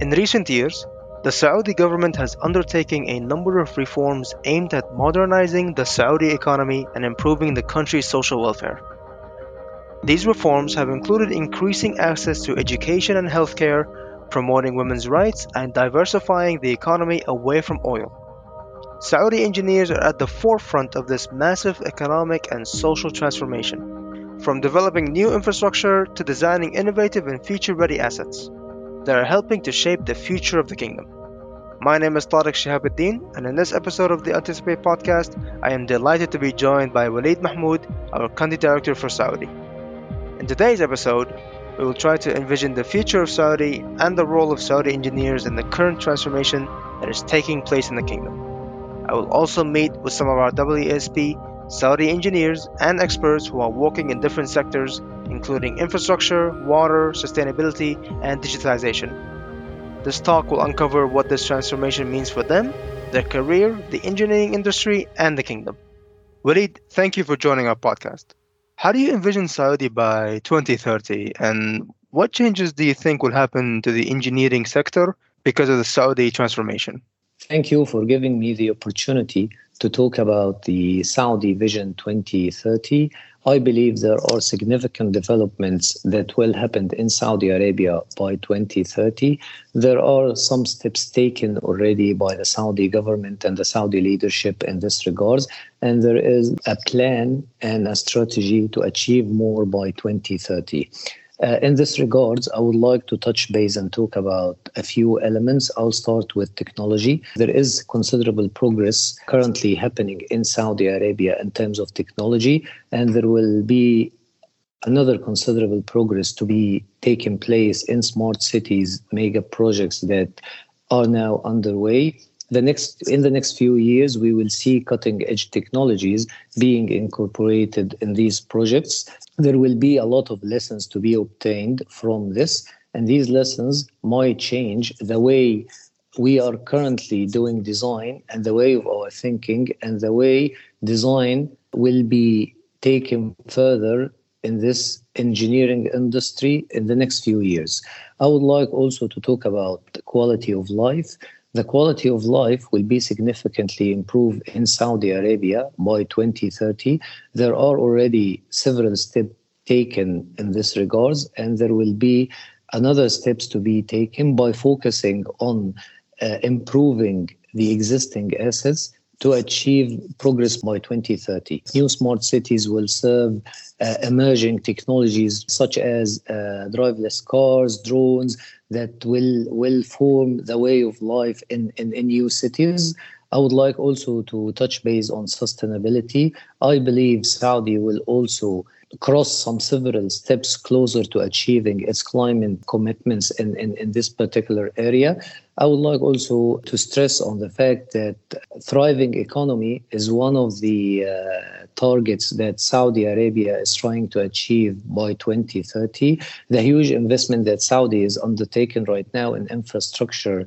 In recent years, the Saudi government has undertaken a number of reforms aimed at modernizing the Saudi economy and improving the country's social welfare. These reforms have included increasing access to education and healthcare, promoting women's rights, and diversifying the economy away from oil. Saudi engineers are at the forefront of this massive economic and social transformation, from developing new infrastructure to designing innovative and future-ready assets that are helping to shape the future of the kingdom. My name is Tariq Shehabaddin, and in this episode of the Anticipate Podcast, I am delighted to be joined by Walid Mahmoud, our Country Director for Saudi. In today's episode, we will try to envision the future of Saudi and the role of Saudi engineers in the current transformation that is taking place in the kingdom. I will also meet with some of our WSP Saudi engineers and experts who are working in different sectors, including infrastructure, water, sustainability, and digitalization. This talk will uncover what this transformation means for them, their career, the engineering industry, and the kingdom. Walid, thank you for joining our podcast. How do you envision Saudi by 2030, and what changes do you think will happen to the engineering sector because of the Saudi transformation? Thank you for giving me the opportunity to talk about the Saudi Vision 2030. I believe there are significant developments that will happen in Saudi Arabia by 2030. There are some steps taken already by the Saudi government and the Saudi leadership in this regards, and there is a plan and a strategy to achieve more by 2030. In this regards, I would like to touch base and talk about a few elements. I'll start with technology. There is considerable progress currently happening in Saudi Arabia in terms of technology, and there will be another considerable progress to be taking place in smart cities, mega projects that are now underway. In the next few years, we will see cutting-edge technologies being incorporated in these projects. There will be a lot of lessons to be obtained from this, and these lessons might change the way we are currently doing design and the way of our thinking and the way design will be taken further in this engineering industry in the next few years. I would like also to talk about the quality of life. The quality of life will be significantly improved in Saudi Arabia by 2030. There are already several steps taken in this regards, and there will be another steps to be taken by focusing on improving the existing assets to achieve progress by 2030. New smart cities will serve emerging technologies such as driverless cars, drones, that will form the way of life in new cities. I would like also to touch base on sustainability. I believe Saudi will also cross some several steps closer to achieving its climate commitments in this particular area. I would like also to stress on the fact that thriving economy is one of the targets that Saudi Arabia is trying to achieve by 2030. The huge investment that Saudi is undertaking right now in infrastructure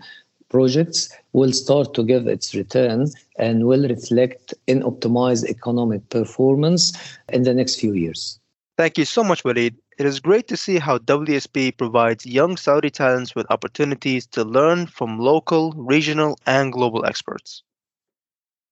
projects will start to give its return and will reflect in optimized economic performance in the next few years. Thank you so much, Walid. It is great to see how WSP provides young Saudi talents with opportunities to learn from local, regional, and global experts.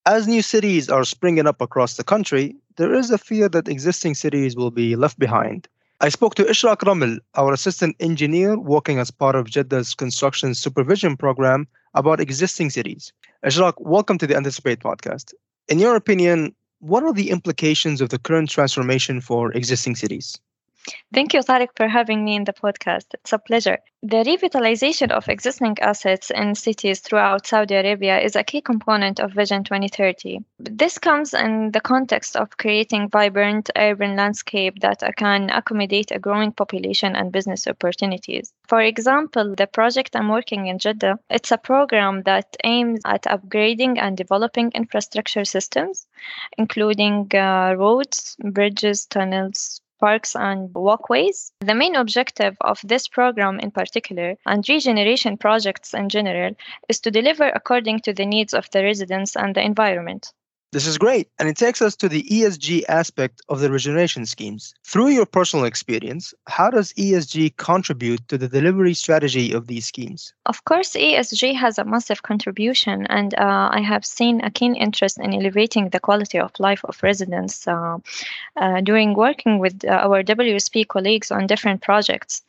As new cities are springing up across the country, there is a fear that existing cities will be left behind. I spoke to Ishraq Raml, our assistant engineer working as part of Jeddah's construction supervision program, about existing cities. Ishraq, welcome to the Anticipate podcast. In your opinion, what are the implications of the current transformation for existing cities? Thank you, Tariq, for having me in the podcast. It's a pleasure. The revitalization of existing assets in cities throughout Saudi Arabia is a key component of Vision 2030. This comes in the context of creating vibrant urban landscape that can accommodate a growing population and business opportunities. For example, the project I'm working in Jeddah, it's a program that aims at upgrading and developing infrastructure systems, including roads, bridges, tunnels, parks and walkways. The main objective of this program in particular, and regeneration projects in general, is to deliver according to the needs of the residents and the environment. This is great, and it takes us to the ESG aspect of the regeneration schemes. Through your personal experience, how does ESG contribute to the delivery strategy of these schemes? Of course, ESG has a massive contribution, and I have seen a keen interest in elevating the quality of life of residents during working with our WSP colleagues on different projects.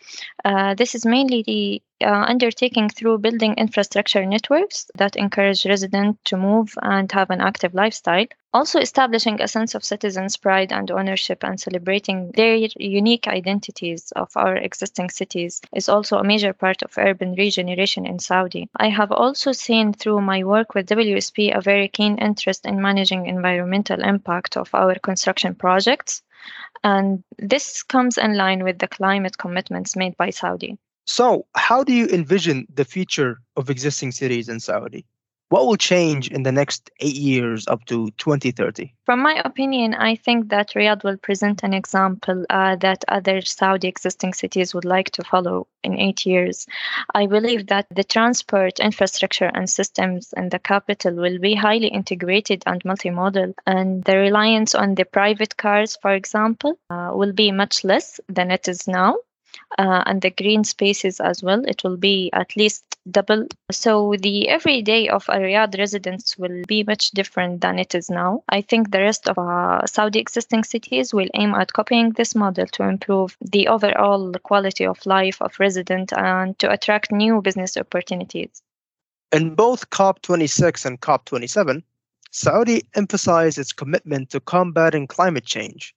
This is mainly the undertaking through building infrastructure networks that encourage residents to move and have an active lifestyle. Also establishing a sense of citizens' pride and ownership and celebrating their unique identities of our existing cities is also a major part of urban regeneration in Saudi. I have also seen through my work with WSP a very keen interest in managing environmental impact of our construction projects, and this comes in line with the climate commitments made by Saudi. So, how do you envision the future of existing cities in Saudi? What will change in the next 8 years up to 2030? From my opinion, I think that Riyadh will present an example that other Saudi existing cities would like to follow in 8 years. I believe that the transport, infrastructure, and systems in the capital will be highly integrated and multimodal, and the reliance on the private cars, for example, will be much less than it is now. And the green spaces as well, it will be at least double. So the everyday of Riyadh residents will be much different than it is now. I think the rest of Saudi existing cities will aim at copying this model to improve the overall quality of life of residents and to attract new business opportunities. In both COP26 and COP27, Saudi emphasized its commitment to combating climate change.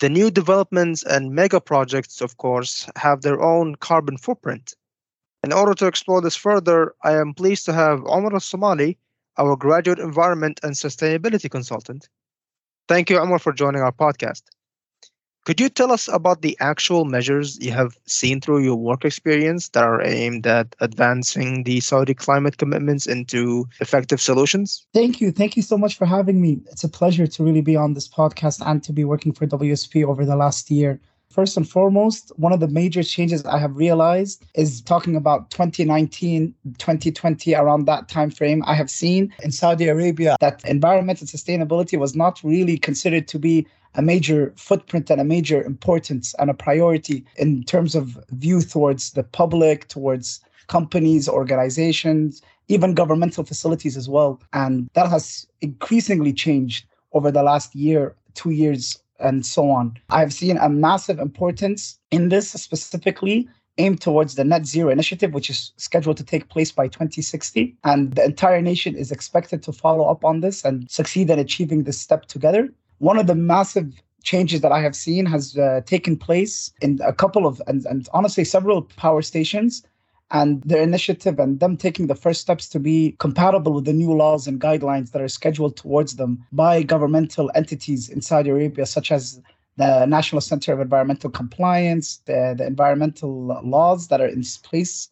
The new developments and mega projects, of course, have their own carbon footprint. In order to explore this further, I am pleased to have Omar al-Somali, our graduate environment and sustainability consultant. Thank you, Omar, for joining our podcast. Could you tell us about the actual measures you have seen through your work experience that are aimed at advancing the Saudi climate commitments into effective solutions? Thank you. Thank you so much for having me. It's a pleasure to really be on this podcast and to be working for WSP over the last year. First and foremost, one of the major changes I have realized is talking about 2019, 2020, around that time frame. I have seen in Saudi Arabia that environment and sustainability was not really considered to be a major footprint and a major importance and a priority in terms of view towards the public, towards companies, organizations, even governmental facilities as well. And that has increasingly changed over the last year, 2 years, and so on. I've seen a massive importance in this, specifically aimed towards the Net Zero Initiative, which is scheduled to take place by 2060. And the entire nation is expected to follow up on this and succeed in achieving this step together. One of the massive changes that I have seen has taken place in a couple of, and honestly, several power stations, and their initiative and them taking the first steps to be compatible with the new laws and guidelines that are scheduled towards them by governmental entities in Saudi Arabia, such as the National Center of Environmental Compliance, the environmental laws that are in place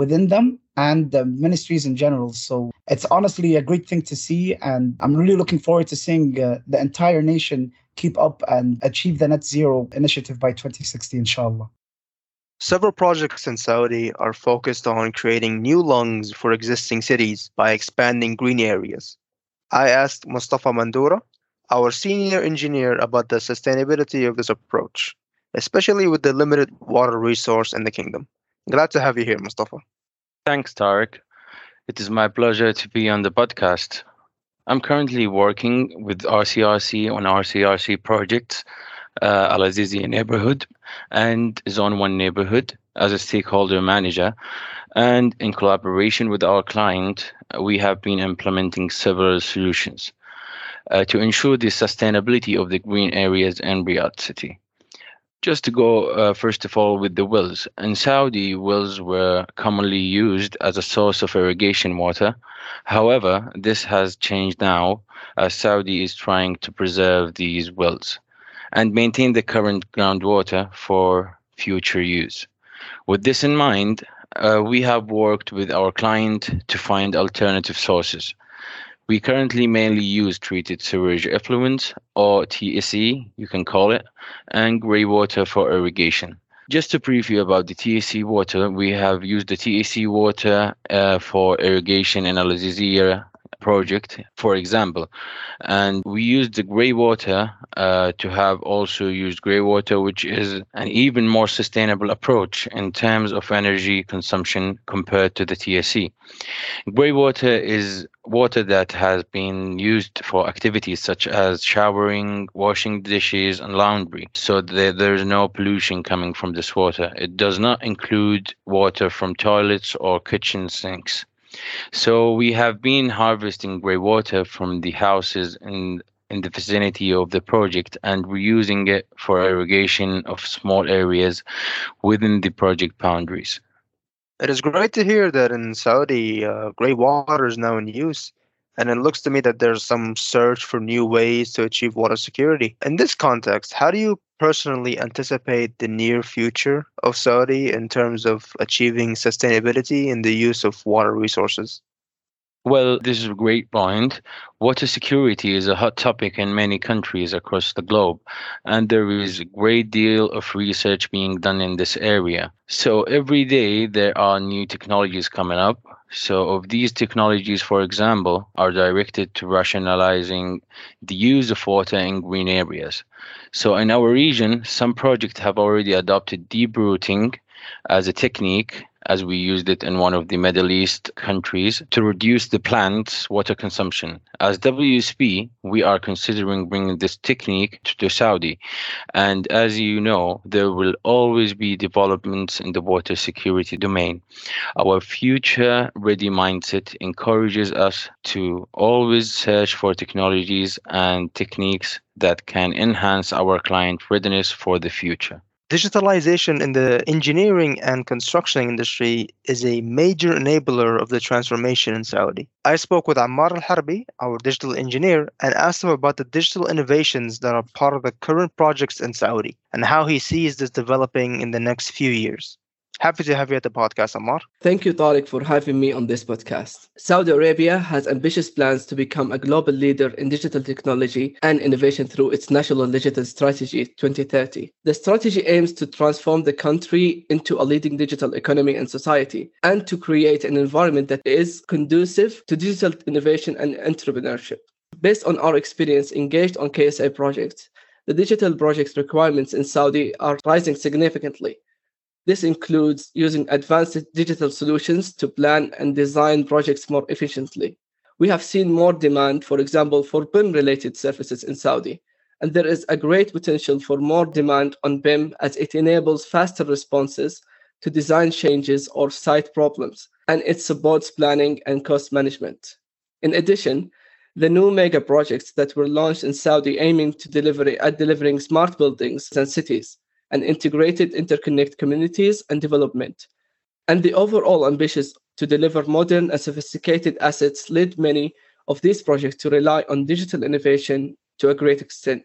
within them, and the ministries in general. So it's honestly a great thing to see. And I'm really looking forward to seeing the entire nation keep up and achieve the Net Zero Initiative by 2060, inshallah. Several projects in Saudi are focused on creating new lungs for existing cities by expanding green areas. I asked Mostafa Mandourah, our senior engineer, about the sustainability of this approach, especially with the limited water resource in the kingdom. Glad to have you here, Mostafa. Thanks, Tariq. It is my pleasure to be on the podcast. I'm currently working with RCRC on RCRC projects, Al-Azizi neighborhood, and Zone 1 neighborhood as a stakeholder manager. And in collaboration with our client, we have been implementing several solutions to ensure the sustainability of the green areas in Riyadh City. Just to go, first of all, with the wells. In Saudi, wells were commonly used as a source of irrigation water. However, this has changed now as Saudi is trying to preserve these wells and maintain the current groundwater for future use. With this in mind, we have worked with our client to find alternative sources. We currently mainly use treated sewage effluent, or TSE, you can call it, and grey water for irrigation. Just to brief you about the TSE water, we have used the TSE water for irrigation in Al-Azizi project, for example. And we used the gray water to have also used gray water, which is an even more sustainable approach in terms of energy consumption compared to the TSE. Gray water is water that has been used for activities such as showering, washing dishes, and laundry. So there is no pollution coming from this water. It does not include water from toilets or kitchen sinks. So we have been harvesting grey water from the houses in the vicinity of the project, and we're using it for irrigation of small areas within the project boundaries. It is great to hear that in Saudi, grey water is now in use, and it looks to me that there's some search for new ways to achieve water security. In this context, how do you personally anticipate the near future of Saudi in terms of achieving sustainability in the use of water resources? Well, this is a great point. Water security is a hot topic in many countries across the globe, and there is a great deal of research being done in this area. So every day there are new technologies coming up. So of these technologies, for example, are directed to rationalizing the use of water in green areas. So in our region, some projects have already adopted deep rooting as a technique, as we used it in one of the Middle East countries, to reduce the plant's water consumption. As WSP, we are considering bringing this technique to Saudi. And as you know, there will always be developments in the water security domain. Our future-ready mindset encourages us to always search for technologies and techniques that can enhance our client readiness for the future. Digitalization in the engineering and construction industry is a major enabler of the transformation in Saudi. I spoke with Ammar Al-Harbi, our digital engineer, and asked him about the digital innovations that are part of the current projects in Saudi and how he sees this developing in the next few years. Happy to have you at the podcast, Ammar. Thank you, Tariq, for having me on this podcast. Saudi Arabia has ambitious plans to become a global leader in digital technology and innovation through its National Digital Strategy 2030. The strategy aims to transform the country into a leading digital economy and society, and to create an environment that is conducive to digital innovation and entrepreneurship. Based on our experience engaged on KSA projects, the digital projects requirements in Saudi are rising significantly. This includes using advanced digital solutions to plan and design projects more efficiently. We have seen more demand, for example, for BIM-related services in Saudi, and there is a great potential for more demand on BIM as it enables faster responses to design changes or site problems, and it supports planning and cost management. In addition, the new mega projects that were launched in Saudi aiming to delivering smart buildings and cities, and integrated interconnect communities and development. And the overall ambitions to deliver modern and sophisticated assets led many of these projects to rely on digital innovation to a great extent.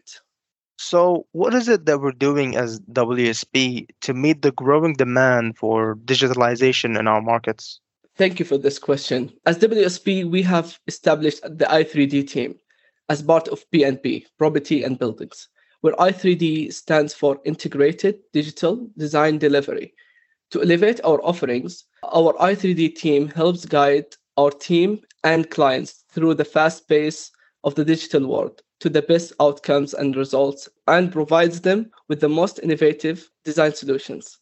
So what is it that we're doing as WSP to meet the growing demand for digitalization in our markets? Thank you for this question. As WSP, we have established the i3D team as part of PNP, Property and Buildings, where i3D stands for Integrated Digital Design Delivery. To elevate our offerings, our i3D team helps guide our team and clients through the fast pace of the digital world to the best outcomes and results, and provides them with the most innovative design solutions.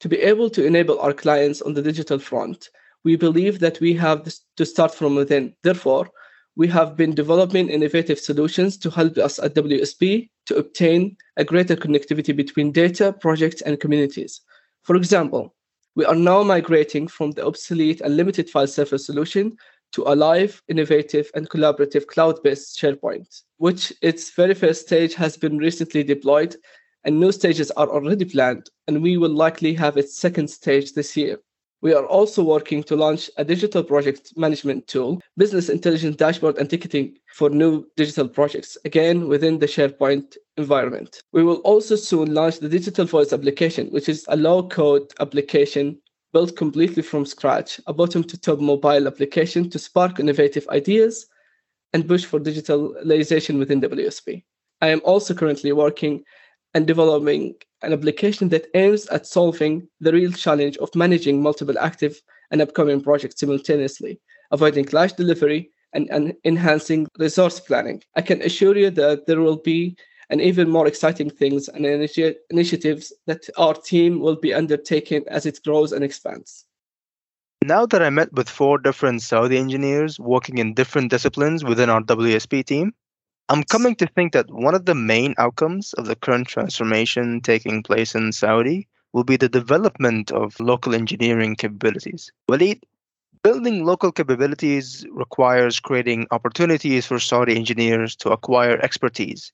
To be able to enable our clients on the digital front, we believe that we have to start from within. Therefore, we have been developing innovative solutions to help us at WSP to obtain a greater connectivity between data, projects, and communities. For example, we are now migrating from the obsolete and limited file server solution to a live, innovative, and collaborative cloud-based SharePoint, which its very first stage has been recently deployed, and new stages are already planned, and we will likely have its second stage this year. We are also working to launch a digital project management tool, business intelligence dashboard and ticketing for new digital projects, again, within the SharePoint environment. We will also soon launch the digital voice application, which is a low-code application built completely from scratch, a bottom-to-top mobile application to spark innovative ideas and push for digitalization within WSP. I am also currently working and developing an application that aims at solving the real challenge of managing multiple active and upcoming projects simultaneously, avoiding clash delivery and enhancing resource planning. I can assure you that there will be and even more exciting things and initiatives that our team will be undertaking as it grows and expands. Now that I met with 4 different Saudi engineers working in different disciplines within our WSP team, I'm coming to think that one of the main outcomes of the current transformation taking place in Saudi will be the development of local engineering capabilities. Walid, building local capabilities requires creating opportunities for Saudi engineers to acquire expertise.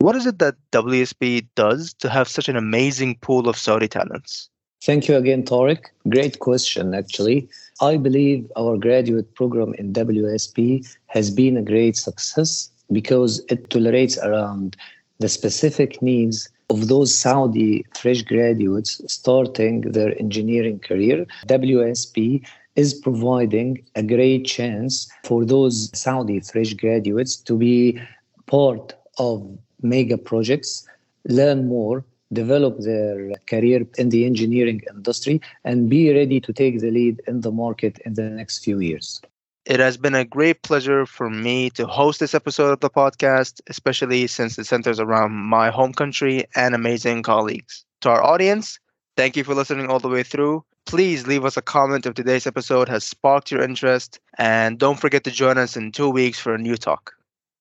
What is it that WSP does to have such an amazing pool of Saudi talents? Thank you again, Tariq. Great question, actually. I believe our graduate program in WSP has been a great success because it tolerates around the specific needs of those Saudi fresh graduates starting their engineering career. WSP is providing a great chance for those Saudi fresh graduates to be part of mega projects, learn more, develop their career in the engineering industry, and be ready to take the lead in the market in the next few years. It has been a great pleasure for me to host this episode of the podcast, especially since it centers around my home country and amazing colleagues. To our audience, thank you for listening all the way through. Please leave us a comment if today's episode has sparked your interest, and don't forget to join us in 2 weeks for a new talk.